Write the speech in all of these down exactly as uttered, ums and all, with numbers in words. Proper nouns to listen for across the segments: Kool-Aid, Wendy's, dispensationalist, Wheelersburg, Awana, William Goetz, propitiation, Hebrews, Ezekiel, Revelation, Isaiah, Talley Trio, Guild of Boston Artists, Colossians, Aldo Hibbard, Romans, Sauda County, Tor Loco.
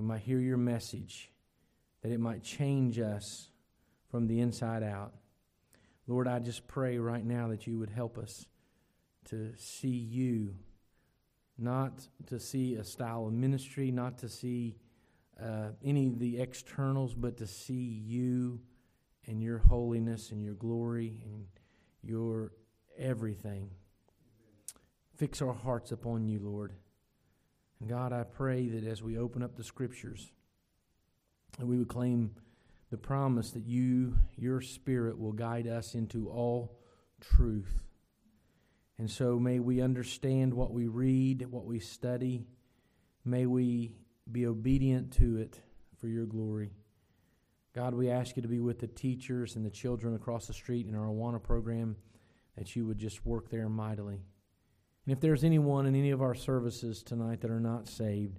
we might hear your message, that it might change us from the inside out. Lord, I just pray right now that you would help us to see you, not to see a style of ministry, not to see uh, any of the externals, but to see you and your holiness and your glory and your everything. Fix our hearts upon you, Lord. And God, I pray that as we open up the Scriptures, that we would claim the promise that you, your Spirit, will guide us into all truth. And so may we understand what we read, what we study. May we be obedient to it for your glory. God, we ask you to be with the teachers and the children across the street in our Awana program, that you would just work there mightily. And if there's anyone in any of our services tonight that are not saved,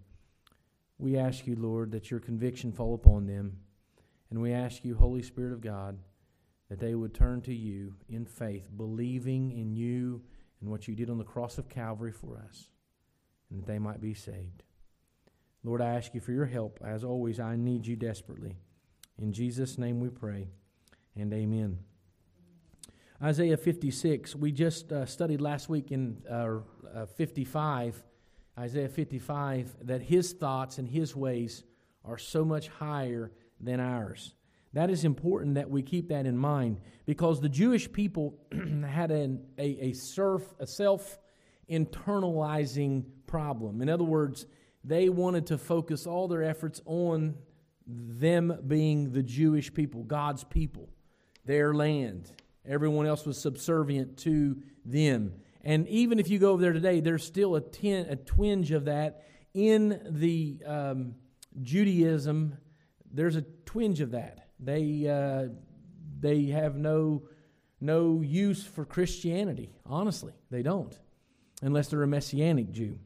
we ask you, Lord, that your conviction fall upon them. And we ask you, Holy Spirit of God, that they would turn to you in faith, believing in you and what you did on the cross of Calvary for us, and that they might be saved. Lord, I ask you for your help. As always, I need you desperately. In Jesus' name we pray, and amen. Isaiah fifty-six, we just uh, studied last week in uh, uh, fifty-five, Isaiah fifty-five, that his thoughts and his ways are so much higher than ours. That is important that we keep that in mind, because the Jewish people had an, a, a, surf, a self-internalizing problem. In other words, they wanted to focus all their efforts on them being the Jewish people, God's people, their land. Everyone else was subservient to them. And even if you go over there today, there's still a, ten, a twinge of that in the um, Judaism. There's a twinge of that. They uh, they have no no use for Christianity. Honestly, they don't, unless they're a Messianic Jew.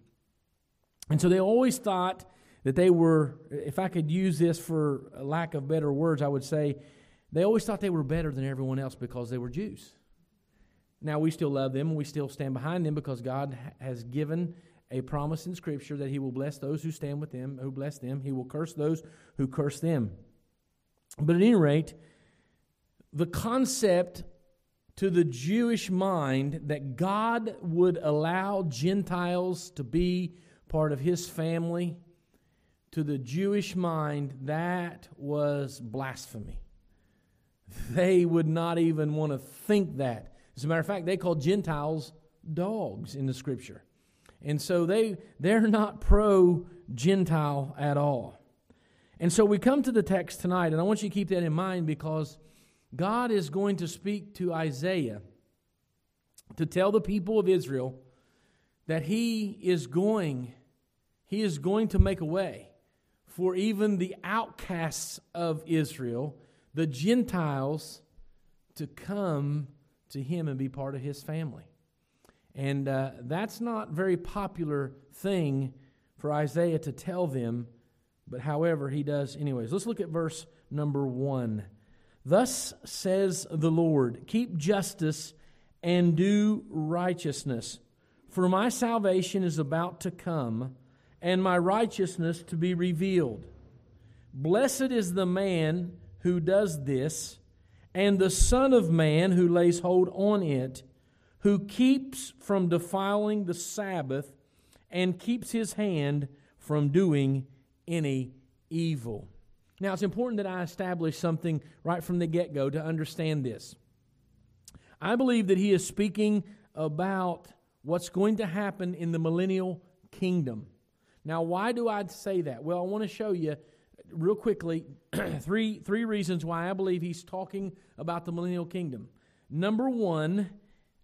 And so they always thought that they were, if I could use this for lack of better words, I would say, they always thought they were better than everyone else because they were Jews. Now, we still love them, and we still stand behind them, because God has given a promise in Scripture that he will bless those who stand with them, who bless them. He will curse those who curse them. But at any rate, the concept to the Jewish mind that God would allow Gentiles to be part of his family, to the Jewish mind, that was blasphemy. They would not even want to think that. As a matter of fact, they called Gentiles dogs in the Scripture. And so they, they're not pro-Gentile at all. And so we come to the text tonight, and I want you to keep that in mind, because God is going to speak to Isaiah to tell the people of Israel that he is going, he is going to make a way for even the outcasts of Israel, the Gentiles, to come to him and be part of his family. And uh, that's not a very popular thing for Isaiah to tell them, but however, he does anyways. Let's look at verse number one. Thus says the Lord, keep justice and do righteousness, for my salvation is about to come, and my righteousness to be revealed. Blessed is the man who does this, and the Son of Man who lays hold on it, who keeps from defiling the Sabbath, and keeps his hand from doing any evil. Now, it's important that I establish something right from the get-go to understand this. I believe that he is speaking about what's going to happen in the millennial kingdom. Now, why do I say that? Well, I want to show you real quickly three, three reasons why I believe he's talking about the millennial kingdom. Number one,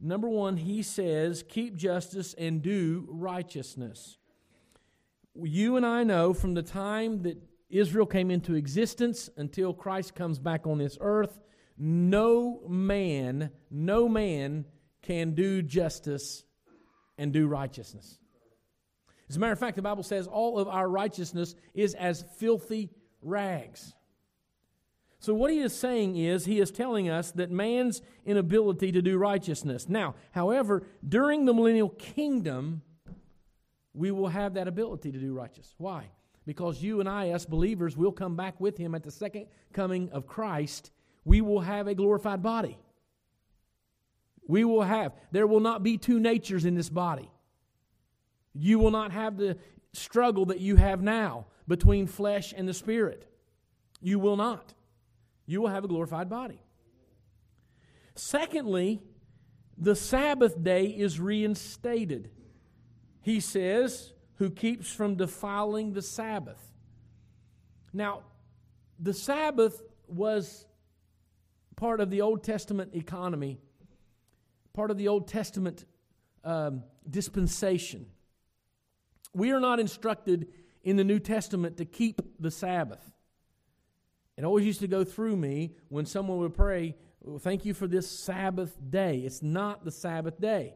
Number one, he says, keep justice and do righteousness. You and I know from the time that Israel came into existence until Christ comes back on this earth, no man, no man can do justice and do righteousness. As a matter of fact, the Bible says all of our righteousness is as filthy rags. So what he is saying is, he is telling us that man's inability to do righteousness. Now, however, during the millennial kingdom, we will have that ability to do righteous. Why? because you and I, us believers, will come back with him at the second coming of Christ. We will have a glorified body. We will have, there will not be two natures in this body. You will not have the struggle that you have now between flesh and the spirit. You will not. You will have a glorified body. Secondly, the Sabbath day is reinstated. He says, who keeps from defiling the Sabbath. Now, the Sabbath was part of the Old Testament economy, part of the Old Testament um, dispensation. We are not instructed in the New Testament to keep the Sabbath. It always used to go through me when someone would pray, well, thank you for this Sabbath day. It's not the Sabbath day.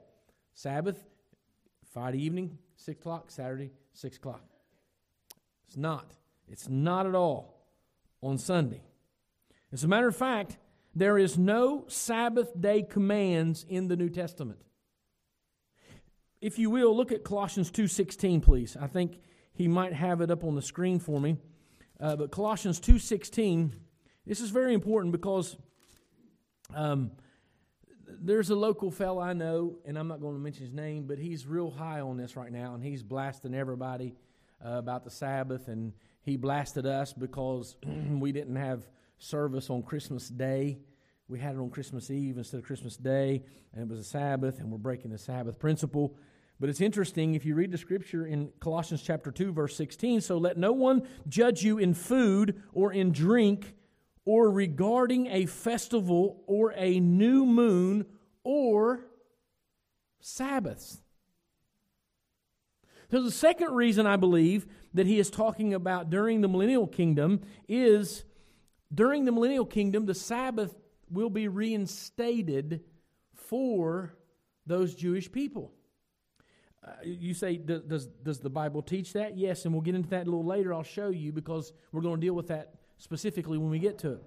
Sabbath, Friday evening, six o'clock, Saturday, six o'clock. It's not. It's not at all on Sunday. As a matter of fact, there is no Sabbath day commands in the New Testament. If you will, look at Colossians two sixteen, please. I think he might have it up on the screen for me. Uh, but Colossians two sixteen, this is very important because um, there's a local fellow I know, and I'm not going to mention his name, but he's real high on this right now, and he's blasting everybody uh, about the Sabbath, and he blasted us because we didn't have service on Christmas Day. We had it on Christmas Eve instead of Christmas Day, and it was a Sabbath, and we're breaking the Sabbath principle. But it's interesting, if you read the scripture in Colossians chapter two, verse sixteen, so let no one judge you in food or in drink or regarding a festival or a new moon or Sabbaths. So the second reason I believe that he is talking about during the millennial kingdom is during the millennial kingdom, the Sabbath will be reinstated for those Jewish people. Uh, you say, does does the Bible teach that? Yes, and we'll get into that a little later. I'll show you because we're going to deal with that specifically when we get to it.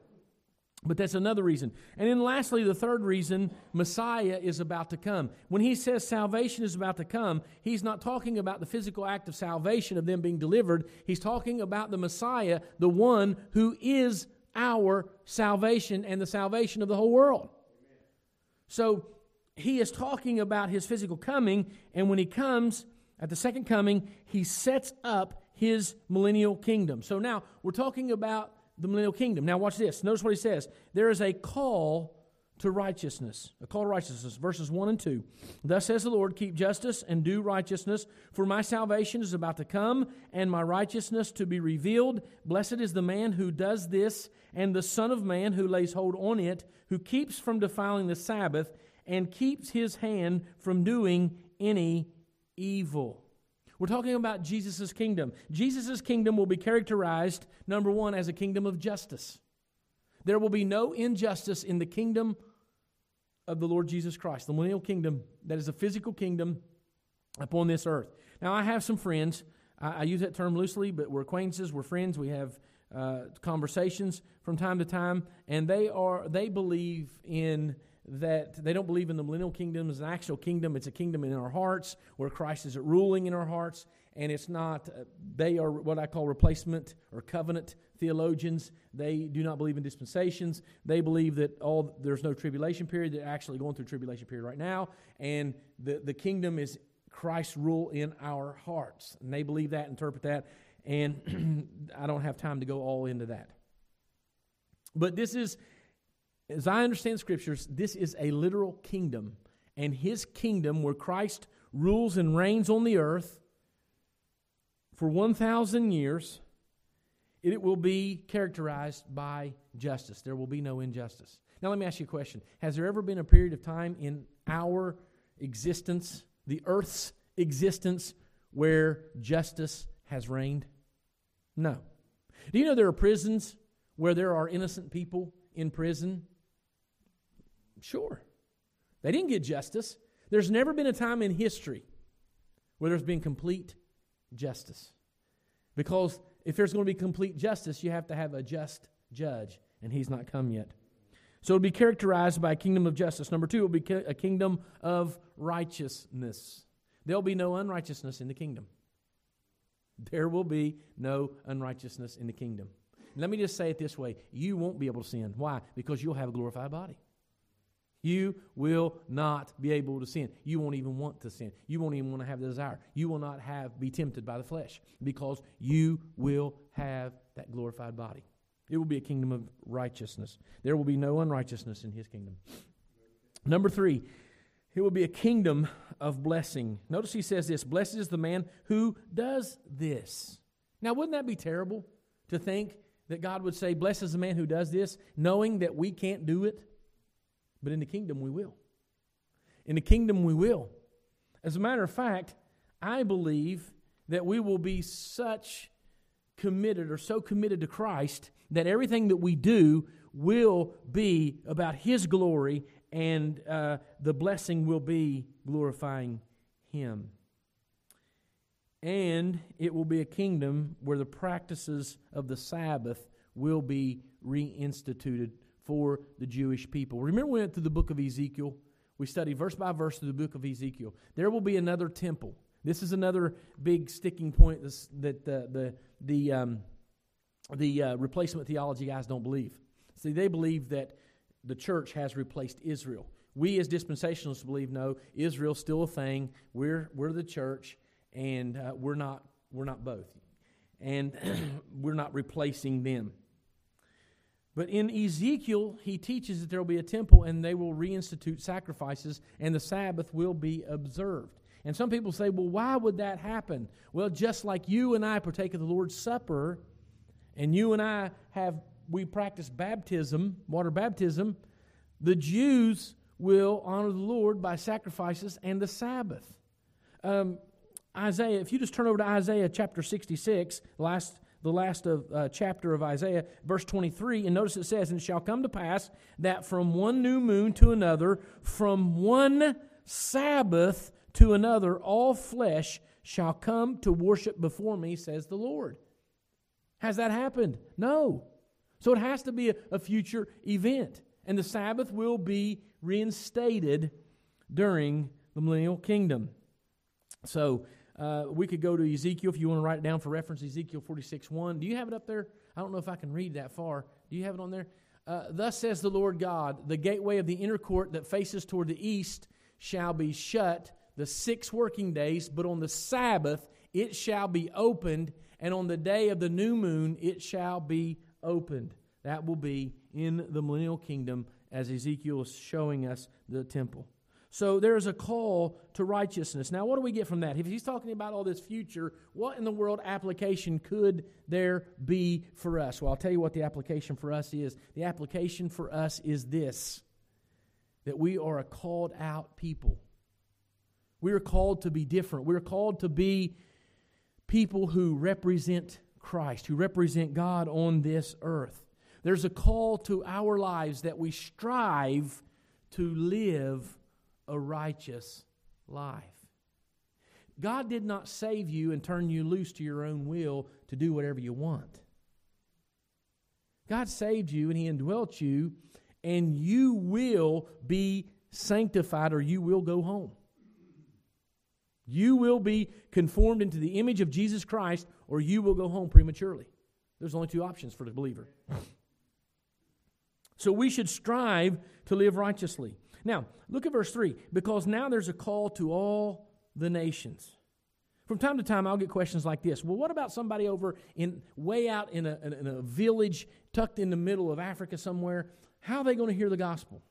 But that's another reason. And then lastly, the third reason, Messiah is about to come. When he says salvation is about to come, he's not talking about the physical act of salvation of them being delivered. He's talking about the Messiah, the one who is our salvation and the salvation of the whole world. So he is talking about his physical coming, and when he comes at the second coming, he sets up his millennial kingdom. So now we're talking about the millennial kingdom. Now watch this. Notice what he says. There is a call to righteousness, a call to righteousness, verses one and two. Thus says the Lord, keep justice and do righteousness, for my salvation is about to come, and my righteousness to be revealed. Blessed is the man who does this, and the Son of Man who lays hold on it, who keeps from defiling the Sabbath, and keeps his hand from doing any evil. We're talking about Jesus' kingdom. Jesus' kingdom will be characterized, number one, as a kingdom of justice. There will be no injustice in the kingdom of the Lord Jesus Christ, the millennial kingdom that is a physical kingdom upon this earth. Now, I have some friends. I, I use that term loosely, but we're acquaintances, we're friends, we have uh, conversations from time to time, and they are they believe in that they don't believe in the millennial kingdom as an actual kingdom. It's a kingdom in our hearts where Christ is ruling in our hearts, and it's not, uh, they are what I call replacement or covenant theologians. They do not believe in dispensations. They believe that all there's no tribulation period. They're actually going through tribulation period right now, and the, the kingdom is Christ's rule in our hearts. And they believe that, interpret that, and I don't have time to go all into that. But this is, as I understand scriptures, this is a literal kingdom, and his kingdom where Christ rules and reigns on the earth for one thousand years, it will be characterized by justice. There will be no injustice. Now let me ask you a question. Has there ever been a period of time in our existence, the earth's existence, where justice has reigned? No. Do you know there are prisons where there are innocent people in prison? Sure. They didn't get justice. There's never been a time in history where there's been complete justice. Because if there's going to be complete justice, you have to have a just judge, and he's not come yet. So it'll be characterized by a kingdom of justice. Number two, it'll be a kingdom of righteousness. There'll be no unrighteousness in the kingdom. There will be no unrighteousness in the kingdom. Let me just say it this way. You won't be able to sin. Why? Because you'll have a glorified body. You will not be able to sin. You won't even want to sin. You won't even want to have the desire. You will not have be tempted by the flesh because you will have that glorified body. It will be a kingdom of righteousness. There will be no unrighteousness in his kingdom. Number three, it will be a kingdom of blessing. Notice he says this, blessed is the man who does this. Now, wouldn't that be terrible to think that God would say, blessed is the man who does this, knowing that we can't do it? But in the kingdom, we will. In the kingdom, we will. As a matter of fact, I believe that we will be such committed or so committed to Christ that everything that we do will be about His glory, and uh, the blessing will be glorifying Him. And it will be a kingdom where the practices of the Sabbath will be reinstituted for the Jewish people. Remember we went through the book of Ezekiel? We studied verse by verse through the book of Ezekiel. There will be another temple. This is another big sticking point that the the the um, the uh, replacement theology guys don't believe. See, they believe that the church has replaced Israel. We as dispensationalists believe, no, Israel's still a thing. We're we're the church, and uh, we're not we're not both, and we're not replacing them. But in Ezekiel, he teaches that there will be a temple and they will reinstitute sacrifices and the Sabbath will be observed. And some people say, well, why would that happen? Well, just like you and I partake of the Lord's Supper and you and I have, we practice baptism, water baptism, the Jews will honor the Lord by sacrifices and the Sabbath. Um, Isaiah, if you just turn over to Isaiah chapter sixty-six, last The last of uh, chapter of Isaiah, verse twenty-three, and notice it says, and it shall come to pass that from one new moon to another, from one Sabbath to another, all flesh shall come to worship before me, says the Lord. Has that happened? No. So it has to be a, a future event. And the Sabbath will be reinstated during the millennial kingdom. So, Uh, we could go to Ezekiel if you want to write it down for reference, Ezekiel forty-six one. Do you have it up there? I don't know if I can read that far. Do you have it on there? Uh, Thus says the Lord God, the gateway of the inner court that faces toward the east shall be shut the six working days, but on the Sabbath it shall be opened, and on the day of the new moon it shall be opened. That will be in the millennial kingdom as Ezekiel is showing us the temple. So there is a call to righteousness. Now, what do we get from that? If he's talking about all this future, what in the world application could there be for us? Well, I'll tell you what the application for us is. The application for us is this, that we are a called out people. We are called to be different. We are called to be people who represent Christ, who represent God on this earth. There's a call to our lives that we strive to live a righteous life. God did not save you and turn you loose to your own will to do whatever you want. God saved you and He indwelt you, and you will be sanctified or you will go home. You will be conformed into the image of Jesus Christ or you will go home prematurely. There's only two options for the believer. So we should strive to live righteously. Now, look at verse three, because now there's a call to all the nations. From time to time, I'll get questions like this. Well, what about somebody over in way out in a, in a village tucked in the middle of Africa somewhere? How are they going to hear the gospel?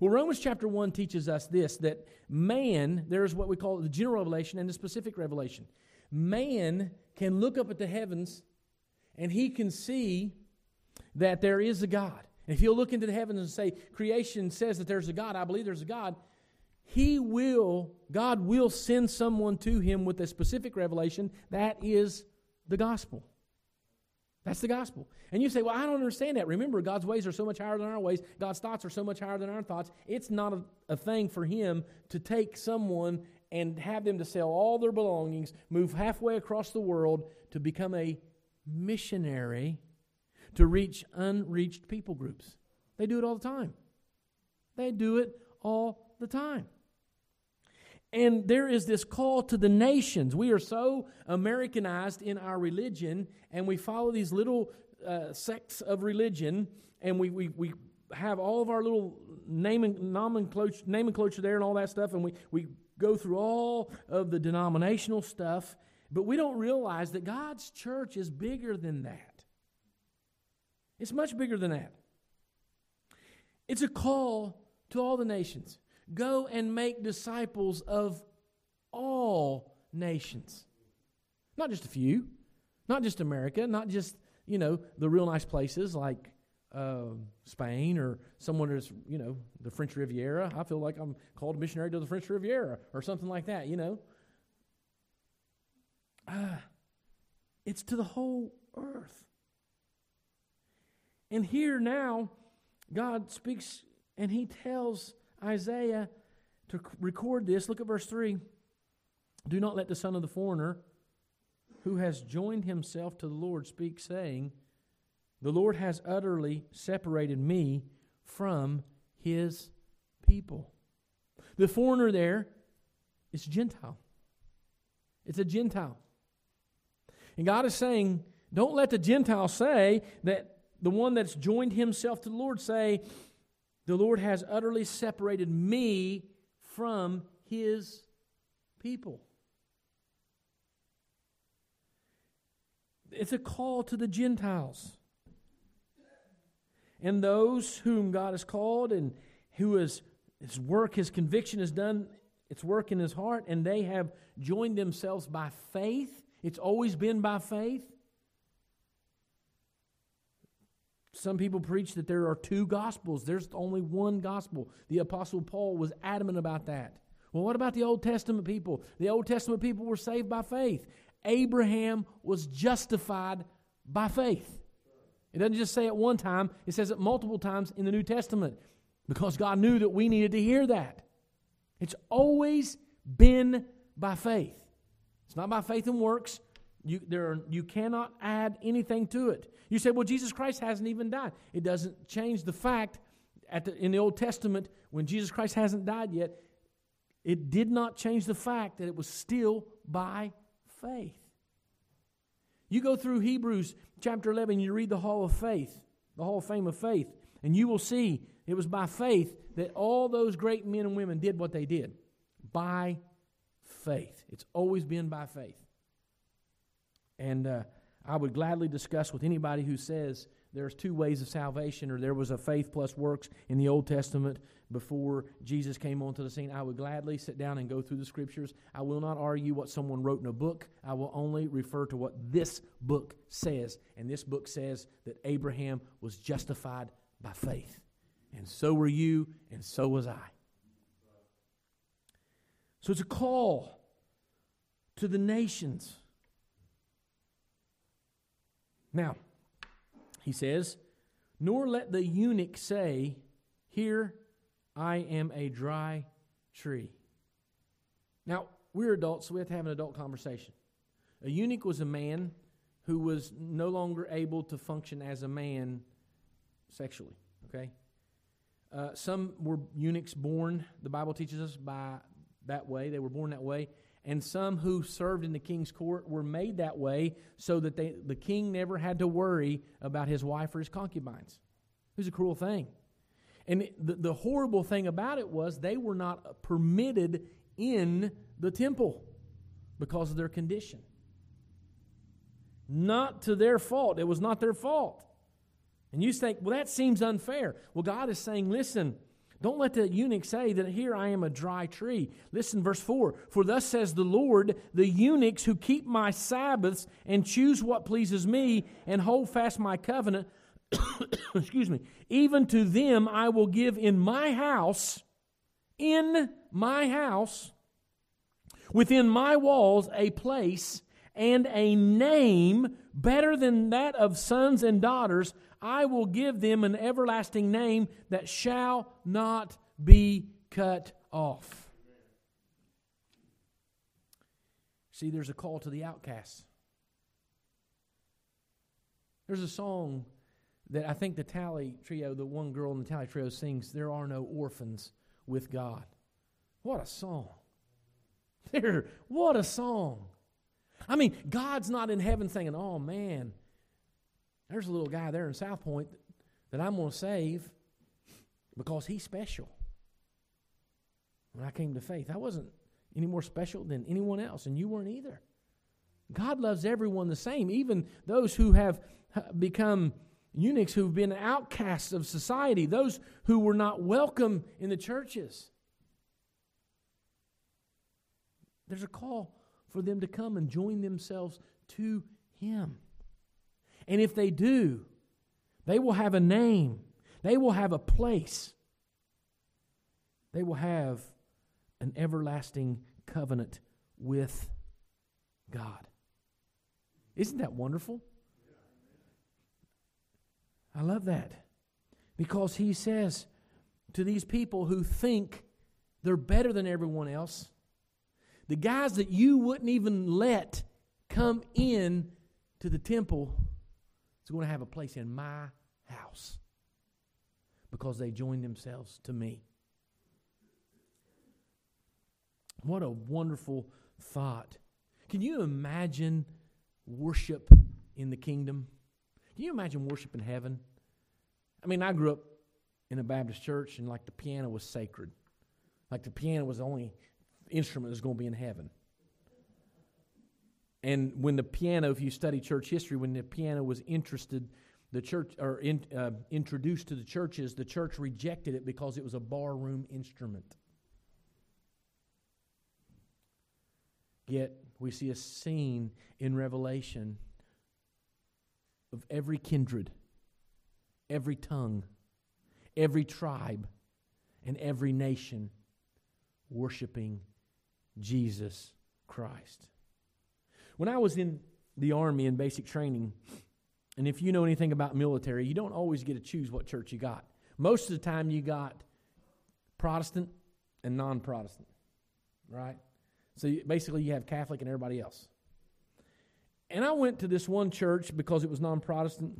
Well, Romans chapter one teaches us this, that man, there's what we call the general revelation and the specific revelation. Man can look up at the heavens and he can see that there is a God. If you'll look into the heavens and say, creation says that there's a God, I believe there's a God, He will, God will send someone to him with a specific revelation. That is the gospel. That's the gospel. And you say, well, I don't understand that. Remember, God's ways are so much higher than our ways. God's thoughts are so much higher than our thoughts. It's not a, a thing for Him to take someone and have them to sell all their belongings, move halfway across the world to become a missionary to reach unreached people groups. They do it all the time. They do it all the time. And there is this call to the nations. We are so Americanized in our religion, and we follow these little uh, sects of religion, and we we we have all of our little name and nomenclature, nomenclature there and all that stuff, and we, we go through all of the denominational stuff, but we don't realize that God's church is bigger than that. It's much bigger than that. It's a call to all the nations. Go and make disciples of all nations. Not just a few. Not just America. Not just, you know, the real nice places like uh, Spain or someone that's, you know, the French Riviera. I feel like I'm called a missionary to the French Riviera or something like that, you know. Uh, it's to the whole earth. And here now, God speaks and he tells Isaiah to record this. Look at verse three. Do not let the son of the foreigner who has joined himself to the Lord speak, saying, the Lord has utterly separated me from his people. The foreigner there is Gentile. It's a Gentile. And God is saying, don't let the Gentile say that the one that's joined himself to the Lord say, the Lord has utterly separated me from his people. It's a call to the Gentiles. And those whom God has called and who is, his work, his conviction has done its work in his heart, and they have joined themselves by faith. It's always been by faith. Some people preach that there are two gospels. There's only one gospel. The Apostle Paul was adamant about that. Well, what about the Old Testament people? The Old Testament people were saved by faith. Abraham was justified by faith. It doesn't just say it one time. It says it multiple times in the New Testament because God knew that we needed to hear that. It's always been by faith. It's not by faith and works. You, there are, you cannot add anything to it. You say, well, Jesus Christ hasn't even died. It doesn't change the fact at the, in the Old Testament when Jesus Christ hasn't died yet, it did not change the fact that it was still by faith. You go through Hebrews chapter eleven, you read the Hall of Faith, the Hall of Fame of Faith, and you will see it was by faith that all those great men and women did what they did. By faith. It's always been by faith. And uh, I would gladly discuss with anybody who says there's two ways of salvation or there was a faith plus works in the Old Testament before Jesus came onto the scene. I would gladly sit down and go through the Scriptures. I will not argue what someone wrote in a book. I will only refer to what this book says. And this book says that Abraham was justified by faith. And so were you, and so was I. So it's a call to the nations. Now, he says, nor let the eunuch say, here I am a dry tree. Now, we're adults, so we have to have an adult conversation. A eunuch was a man who was no longer able to function as a man sexually, okay? Uh, some were eunuchs born, the Bible teaches us, by that way. They were born that way. And some who served in the king's court were made that way so that they, the king never had to worry about his wife or his concubines. It was a cruel thing. And the, the horrible thing about it was they were not permitted in the temple because of their condition. Not to their fault. It was not their fault. And you think, well, that seems unfair. Well, God is saying, listen, don't let the eunuch say that here I am a dry tree. Listen, verse four. For thus says the Lord, the eunuchs who keep my Sabbaths and choose what pleases me and hold fast my covenant, excuse me, even to them I will give in my house, in my house, within my walls a place and a name better than that of sons and daughters. I will give them an everlasting name that shall not be cut off. See, there's a call to the outcasts. There's a song that I think the Talley Trio, the one girl in the Talley Trio sings, There Are No Orphans with God. What a song. There, what a song. I mean, God's not in heaven thinking, oh, man, there's a little guy there in South Point that I'm going to save because he's special. When I came to faith, I wasn't any more special than anyone else, and you weren't either. God loves everyone the same, even those who have become eunuchs, who've been outcasts of society, those who were not welcome in the churches. There's a call for them to come and join themselves to Him. And if they do, they will have a name. They will have a place. They will have an everlasting covenant with God. Isn't that wonderful? I love that. Because He says to these people who think they're better than everyone else, the guys that you wouldn't even let come in to the temple is going to have a place in my house because they joined themselves to me. What a wonderful thought. Can you imagine worship in the kingdom? Can you imagine worship in heaven? I mean, I grew up in a Baptist church, and like the piano was sacred. Like the piano was the only instrument that's going to be in heaven. And when the piano, if you study church history, when the piano was interested, the church or in, uh, introduced to the churches, the church rejected it because it was a barroom instrument. Yet we see a scene in Revelation of every kindred, every tongue, every tribe, and every nation worshiping Jesus Christ. When I was in the Army in basic training, and if you know anything about military, you don't always get to choose what church you got. Most of the time you got Protestant and non-Protestant, right? So basically you have Catholic and everybody else. And I went to this one church because it was non-Protestant,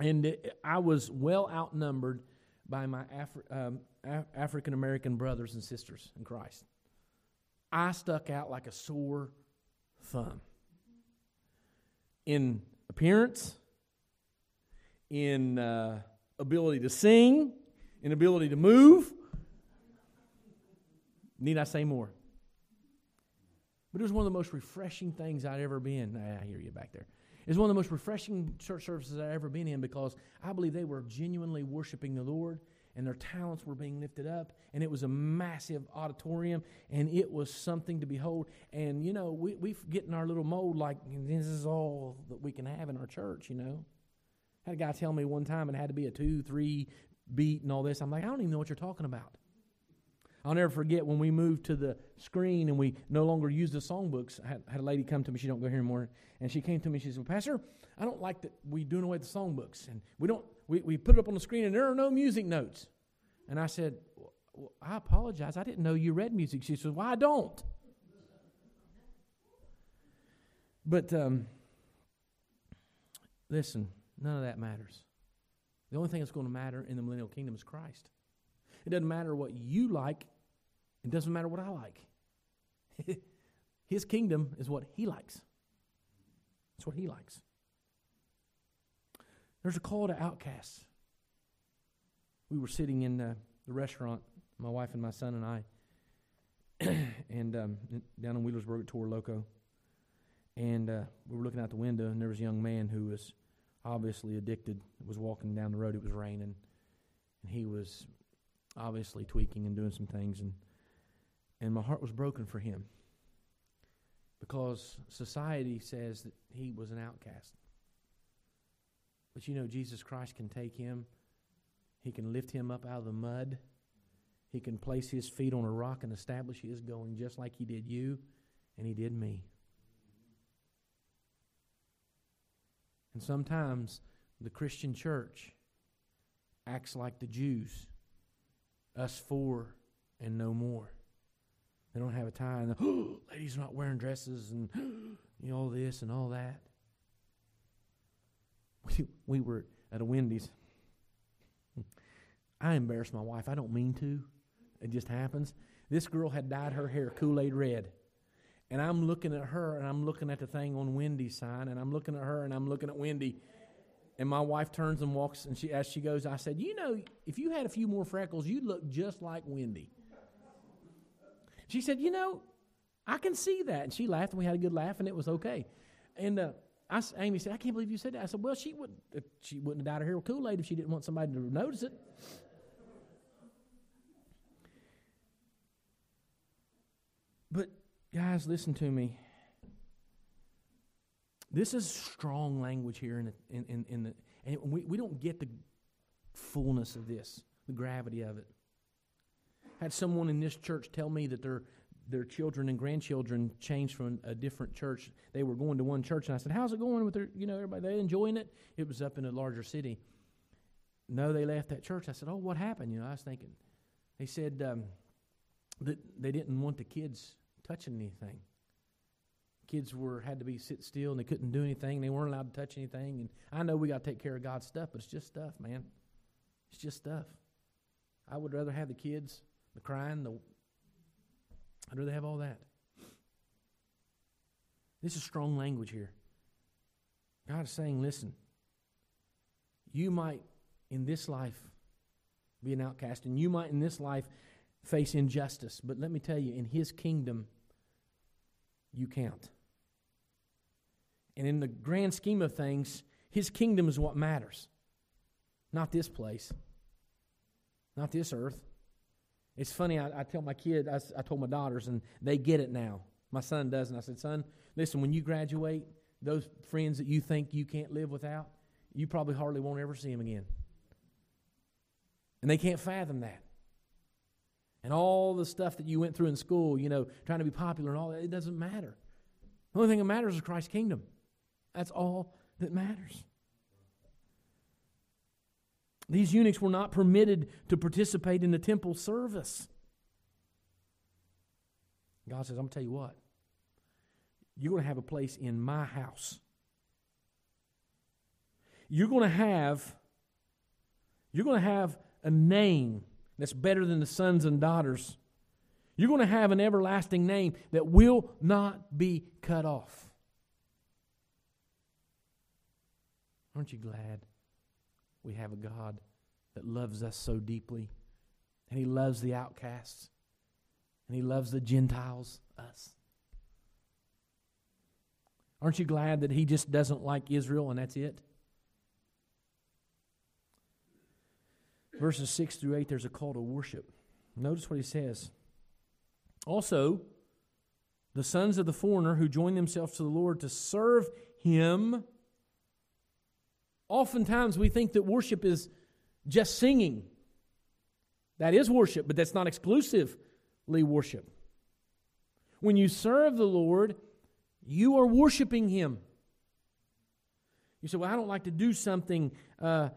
and it, I was well outnumbered by my Afri- um, Af- African-American brothers and sisters in Christ. I stuck out like a sore thumb in appearance, in uh, ability to sing, in ability to move. Need I say more? But it was one of the most refreshing things I'd ever been. I hear you back there. It was one of the most refreshing church services I'd ever been in because I believe they were genuinely worshiping the Lord, and their talents were being lifted up, and it was a massive auditorium, and it was something to behold. And, you know, we, we get in our little mold like, this is all that we can have in our church, you know. I had a guy tell me one time it had to be a two, three beat and all this. I'm like, I don't even know what you're talking about. I'll never forget when we moved to the screen and we no longer used the songbooks. I had, had a lady come to me. She don't go here anymore. And she came to me. She said, well, Pastor, I don't like that we're doing away with the songbooks. And we don't we, we put it up on the screen and there are no music notes. And I said, well, I apologize. I didn't know you read music. She said, well, I don't. But um, listen, none of that matters. The only thing that's going to matter in the millennial kingdom is Christ. It doesn't matter what you like. It doesn't matter what I like. His kingdom is what He likes. It's what He likes. There's a call to outcasts. We were sitting in uh, the restaurant, my wife and my son and I, and um, down in Wheelersburg at Tor Loco. And uh, we were looking out the window, and there was a young man who was obviously addicted. He was walking down the road. It was raining, and he was obviously tweaking and doing some things, and and my heart was broken for him because society says that he was an outcast. But you know, Jesus Christ can take him. He can lift him up out of the mud. He can place his feet on a rock and establish his going just like He did you and He did me. And sometimes the Christian church acts like the Jews. Us four and no more. They don't have a tie. And the, oh, ladies are not wearing dresses and you know, all this and all that. We, we were at a Wendy's. I embarrassed my wife. I don't mean to. It just happens. This girl had dyed her hair Kool-Aid red. And I'm looking at her, and I'm looking at the thing on Wendy's sign, and I'm looking at her, and I'm looking at Wendy. And my wife turns and walks, and she as she goes, I said, you know, if you had a few more freckles, you'd look just like Wendy. She said, you know, I can see that. And she laughed, and we had a good laugh, and it was okay. And uh, I, Amy said, I can't believe you said that. I said, well, she wouldn't, she wouldn't have dyed her hair with Kool-Aid if she didn't want somebody to notice it. But guys, listen to me. This is strong language here, in the, in, in, in the, and we, we don't get the fullness of this, the gravity of it. I had someone in this church tell me that their their children and grandchildren changed from a different church. They were going to one church, and I said, "How's it going with their, you know, everybody? They enjoying it?" It was up in a larger city. No, they left that church. I said, "Oh, what happened?" You know, I was thinking. They said um, that they didn't want the kids touching anything. Kids were had to be sit still, and they couldn't do anything, and they weren't allowed to touch anything. And I know we got to take care of God's stuff, but it's just stuff, man. It's just stuff. I would rather have the kids, the crying, the I'd rather have all that. This is strong language here. God is saying, listen, you might in this life be an outcast, and you might in this life face injustice, but let me tell you, in His kingdom, you count. And in the grand scheme of things, His kingdom is what matters. Not this place. Not this earth. It's funny, I, I tell my kid, I, I told my daughters, and they get it now. My son doesn't. I said, son, listen, when you graduate, those friends that you think you can't live without, you probably hardly won't ever see them again. And they can't fathom that. And all the stuff that you went through in school, you know, trying to be popular and all that, it doesn't matter. The only thing that matters is Christ's kingdom. That's all that matters. These eunuchs were not permitted to participate in the temple service. God says, I'm going to tell you what. You're going to have a place in my house. You're going to have, you're going to have a name that's better than the sons and daughters. You're going to have an everlasting name that will not be cut off. Aren't you glad we have a God that loves us so deeply? And He loves the outcasts. And He loves the Gentiles, us. Aren't you glad that He just doesn't like Israel and that's it? Verses six through eight, there's a call to worship. Notice what he says. Also, the sons of the foreigner who join themselves to the Lord to serve Him. Oftentimes we think that worship is just singing. That is worship, but that's not exclusively worship. When you serve the Lord, you are worshiping Him. You say, well, I don't like to do something uh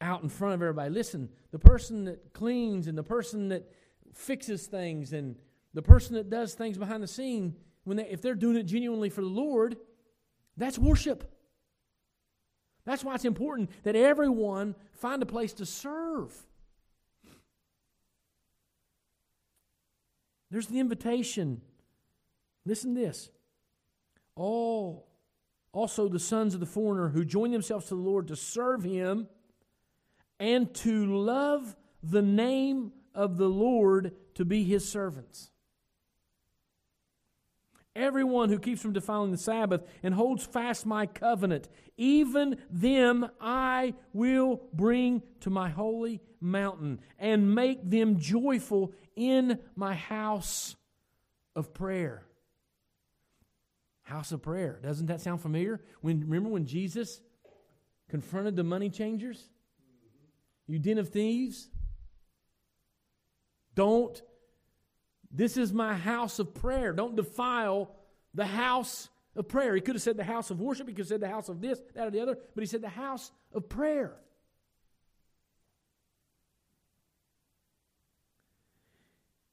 out in front of everybody. Listen, the person that cleans and the person that fixes things and the person that does things behind the scene, when they, if they're doing it genuinely for the Lord, that's worship. That's why it's important that everyone find a place to serve. There's the invitation. Listen to this. All, also the sons of the foreigner who join themselves to the Lord to serve Him and to love the name of the Lord to be His servants. Everyone who keeps from defiling the Sabbath and holds fast my covenant, even them I will bring to my holy mountain and make them joyful in my house of prayer. House of prayer. Doesn't that sound familiar? When, remember when Jesus confronted the money changers? You den of thieves, don't, this is my house of prayer. Don't defile the house of prayer. He could have said the house of worship. He could have said the house of this, that, or the other. But He said the house of prayer.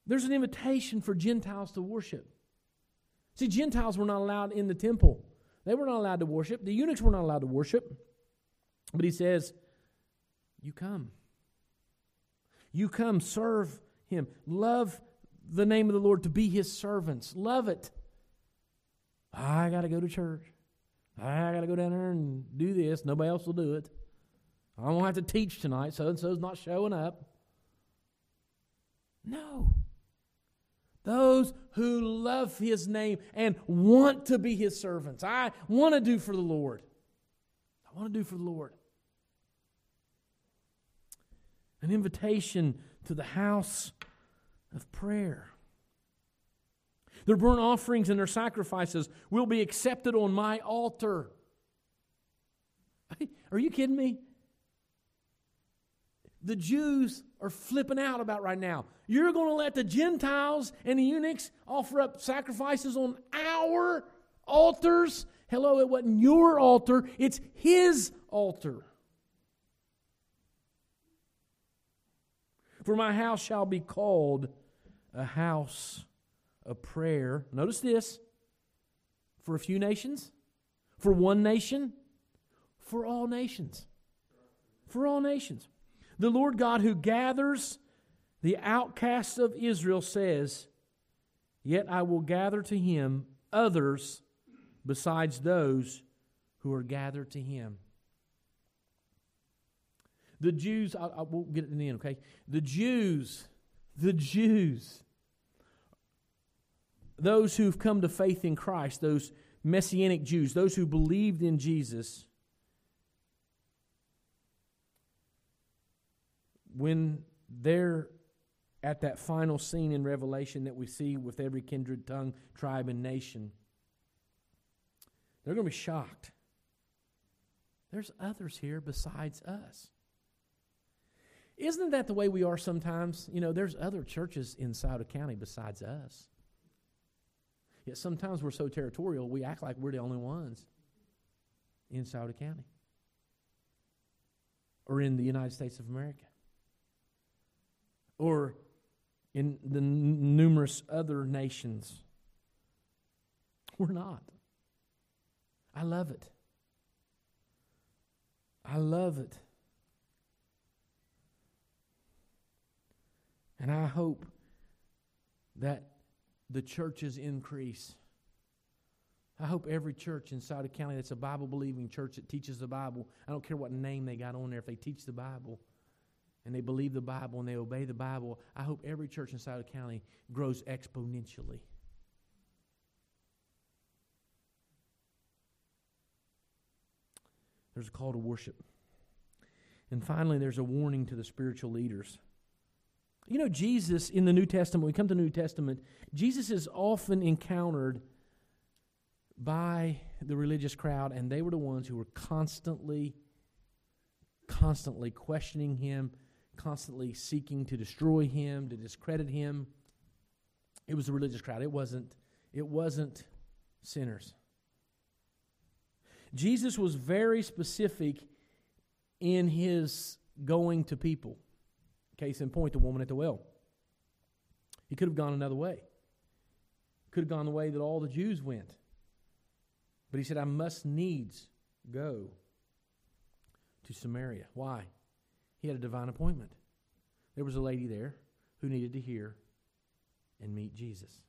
There's an invitation for Gentiles to worship. See, Gentiles were not allowed in the temple. They were not allowed to worship. The eunuchs were not allowed to worship. But he says, you come. You come, serve Him. Love the name of the Lord to be His servants. Love it. I got to go to church. I got to go down there and do this. Nobody else will do it. I won't have to teach tonight. So-and-so's not showing up. No. Those who love His name and want to be His servants. I want to do for the Lord. I want to do for the Lord. An invitation to the house of prayer. Their burnt offerings and their sacrifices will be accepted on my altar. Are you kidding me? The Jews are flipping out about right now. You're going to let the Gentiles and the eunuchs offer up sacrifices on our altars? Hello, it wasn't your altar. It's His altar. For my house shall be called a house of prayer. Notice this. For a few nations. For one nation. For all nations. For all nations. The Lord God who gathers the outcasts of Israel says, yet I will gather to Him others besides those who are gathered to Him. The Jews, I, I won't get it in the end, okay? The Jews, the Jews, those who've come to faith in Christ, those Messianic Jews, those who believed in Jesus, when they're at that final scene in Revelation that we see with every kindred, tongue, tribe, and nation, they're going to be shocked. There's others here besides us. Isn't that the way we are sometimes? You know, there's other churches in Sauda County besides us. Yet sometimes we're so territorial, we act like we're the only ones in Sauda County or in the United States of America, or in the n- numerous other nations. We're not. I love it. I love it. And I hope that the churches increase. I hope every church in Sauda County that's a Bible-believing church that teaches the Bible, I don't care what name they got on there, if they teach the Bible, and they believe the Bible and they obey the Bible, I hope every church in Sauda County grows exponentially. There's a call to worship. And finally, there's a warning to the spiritual leaders. You know, Jesus in the New Testament, when we come to the New Testament, Jesus is often encountered by the religious crowd, and they were the ones who were constantly, constantly questioning Him, constantly seeking to destroy Him, to discredit Him. It was the religious crowd. It wasn't, it wasn't sinners. Jesus was very specific in His going to people. Case in point, the woman at the well. He could have gone another way. Could have gone the way that all the Jews went. But He said, I must needs go to Samaria. Why? He had a divine appointment. There was a lady there who needed to hear and meet Jesus.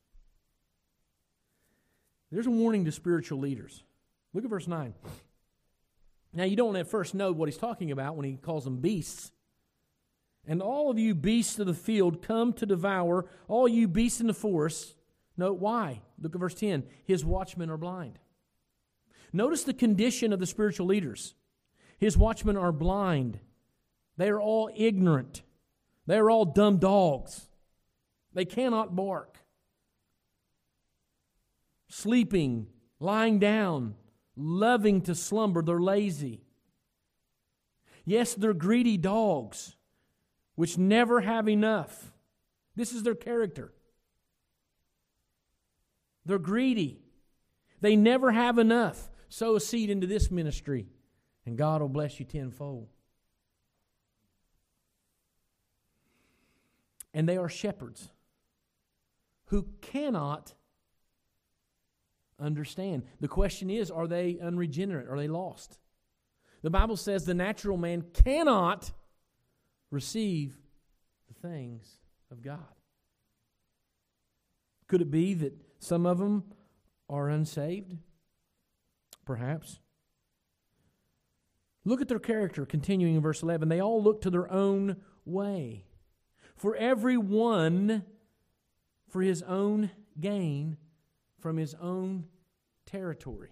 There's a warning to spiritual leaders. Look at verse nine. Now, you don't at first know what He's talking about when He calls them beasts. And all of you beasts of the field come to devour, all you beasts in the forest. Note why. Look at verse ten. His watchmen are blind. Notice the condition of the spiritual leaders. His watchmen are blind. They are all ignorant. They are all dumb dogs. They cannot bark. Sleeping, lying down, loving to slumber, they're lazy. Yes, they're greedy dogs, which never have enough. This is their character. They're greedy. They never have enough. Sow a seed into this ministry, and God will bless you tenfold. And they are shepherds who cannot understand. The question is, are they unregenerate? Are they lost? The Bible says the natural man cannot receive the things of God. Could it be that some of them are unsaved, perhaps. Look at their character, continuing in verse eleven. They all look to their own way. For every one, for his own gain, from his own territory.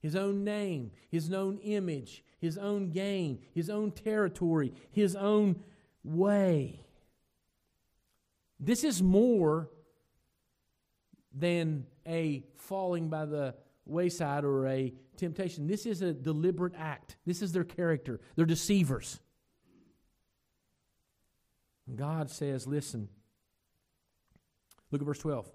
His own name, his own image, his own gain, his own territory, his own way. This is more than a falling by the wayside or a temptation. This is a deliberate act. This is their character. They're deceivers. And God says, listen. Look at verse twelve.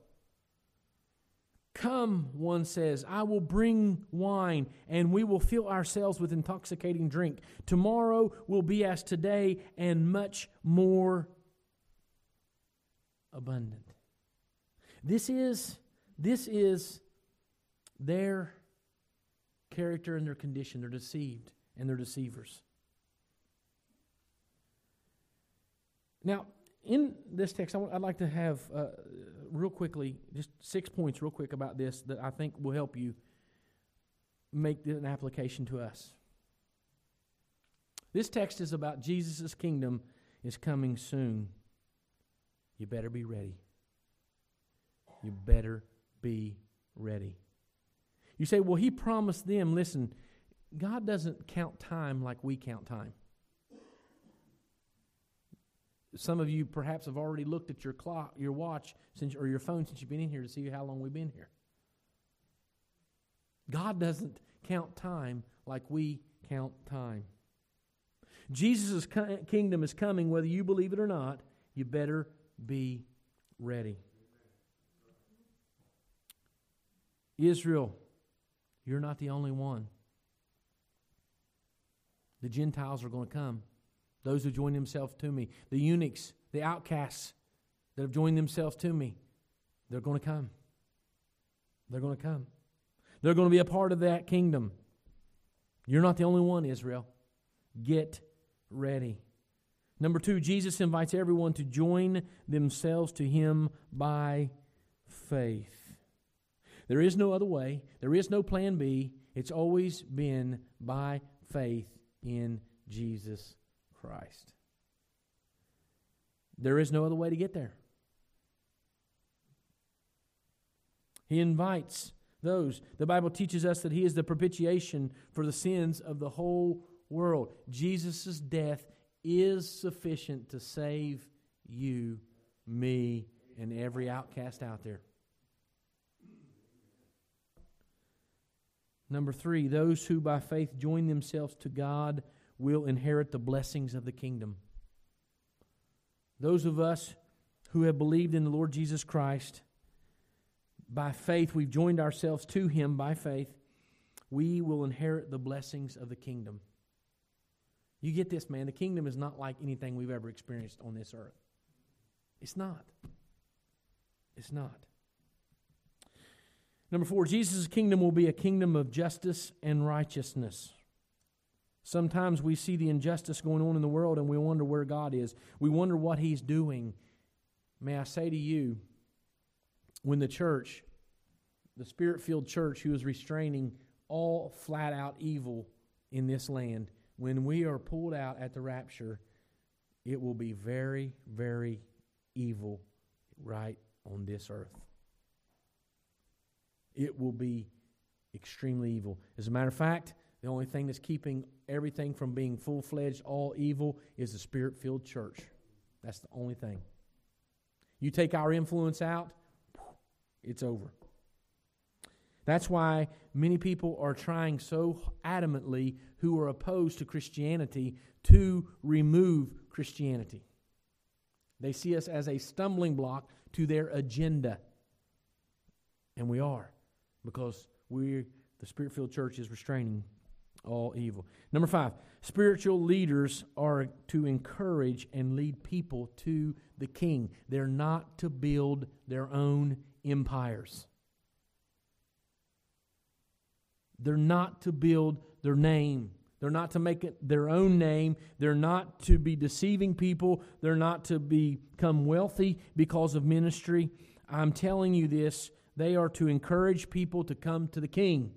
Come, one says, I will bring wine, and we will fill ourselves with intoxicating drink. Tomorrow will be as today, and much more abundant. This is, this is their character and their condition. They're deceived, and they're deceivers. Now, in this text, I want, I'd like to have, uh, real quickly, just six points real quick about this that I think will help you make an application to us. This text is about Jesus' kingdom is coming soon. You better be ready. You better be ready. You say, well, he promised them. Listen, God doesn't count time like we count time. Some of you perhaps have already looked at your clock, your watch, since, or your phone since you've been in here to see how long we've been here. God doesn't count time like we count time. Jesus' kingdom is coming, whether you believe it or not. You better be ready. Israel, you're not the only one. The Gentiles are going to come. Those who join themselves to me. The eunuchs, the outcasts that have joined themselves to me, they're going to come. They're going to come. They're going to be a part of that kingdom. You're not the only one, Israel. Get ready. Number two, Jesus invites everyone to join themselves to Him by faith. There is no other way. There is no plan B. It's always been by faith in Jesus Christ. There is no other way to get there. He invites those. The Bible teaches us that He is the propitiation for the sins of the whole world. Jesus' death is sufficient to save you, me, and every outcast out there. Number three, those who by faith join themselves to God will inherit the blessings of the kingdom. Those of us who have believed in the Lord Jesus Christ, by faith, we've joined ourselves to Him by faith, we will inherit the blessings of the kingdom. You get this, man. The kingdom is not like anything we've ever experienced on this earth. It's not. It's not. Number four, Jesus' kingdom will be a kingdom of justice and righteousness. Sometimes we see the injustice going on in the world and we wonder where God is. We wonder what He's doing. May I say to you, when the church, the Spirit-filled church who is restraining all flat-out evil in this land, when we are pulled out at the rapture, it will be very, very evil right on this earth. It will be extremely evil. As a matter of fact, the only thing that's keeping everything from being full-fledged, all evil, is the Spirit-filled church. That's the only thing. You take our influence out, it's over. That's why many people are trying so adamantly, who are opposed to Christianity, to remove Christianity. They see us as a stumbling block to their agenda. And we are, because we, the Spirit-filled church is restraining all evil. Number five, spiritual leaders are to encourage and lead people to the King. They're not to build their own empires. They're not to build their name. They're not to make it their own name. They're not to be deceiving people. They're not to become wealthy because of ministry. I'm telling you this, They are to encourage people to come to the King.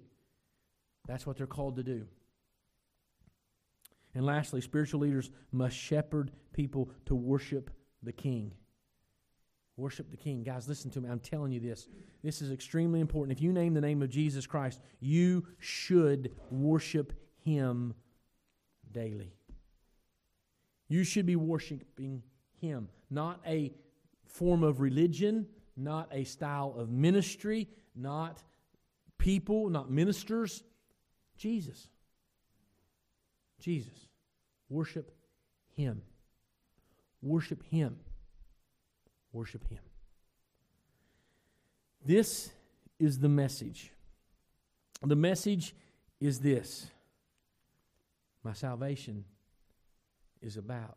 That's what they're called to do. And lastly, spiritual leaders must shepherd people to worship the King. Worship the King. Guys, listen to me. I'm telling you this. This is extremely important. If you name the name of Jesus Christ, you should worship Him daily. You should be worshiping Him. Not a form of religion, not a style of ministry, not people, not ministers. Jesus. Jesus. Worship Him. Worship Him. Worship Him. This is the message. The message is this: my salvation is about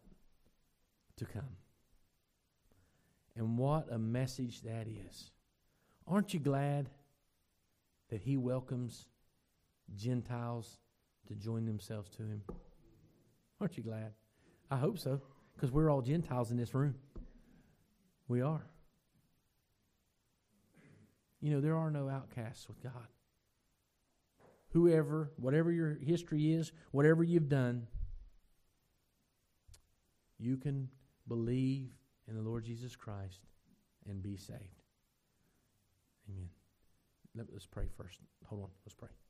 to come. And what a message that is. Aren't you glad that He welcomes Gentiles to join themselves to Him? Aren't you glad? I hope so, because we're all Gentiles in this room. We are. You know, there are no outcasts with God. Whoever, whatever your history is, whatever you've done, you can believe in the Lord Jesus Christ and be saved. Amen. Let's pray first. Hold on. Let's pray.